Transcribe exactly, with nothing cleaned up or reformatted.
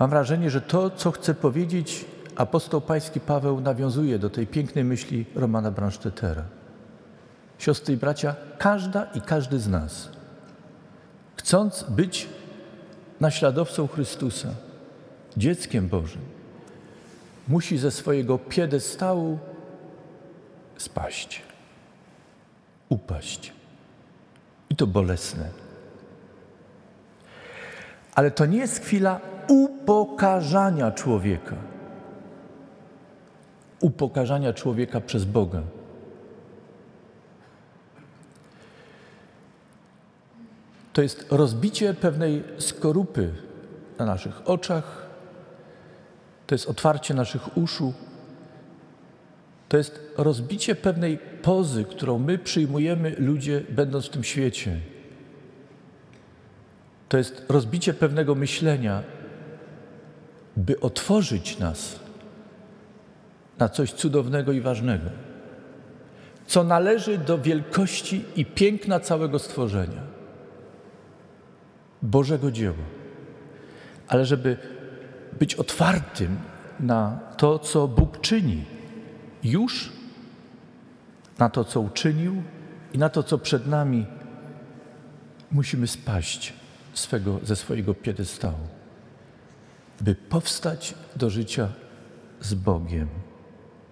Mam wrażenie, że to, co chce powiedzieć apostoł pański Paweł, nawiązuje do tej pięknej myśli Romana Bransztetera. Siostry i bracia, każda i każdy z nas, chcąc być naśladowcą Chrystusa, dzieckiem Bożym, musi ze swojego piedestału spaść, upaść. I to bolesne. Ale to nie jest chwila upokarzania człowieka. Upokarzania człowieka przez Boga. To jest rozbicie pewnej skorupy na naszych oczach, to jest otwarcie naszych uszu, to jest rozbicie pewnej pozy, którą my przyjmujemy, ludzie, będąc w tym świecie. To jest rozbicie pewnego myślenia, by otworzyć nas na coś cudownego i ważnego, co należy do wielkości i piękna całego stworzenia, Bożego dzieła. Ale żeby być otwartym na to, co Bóg czyni już, na to, co uczynił i na to, co przed nami, musimy spaść swego, ze swojego piedestału, by powstać do życia z Bogiem.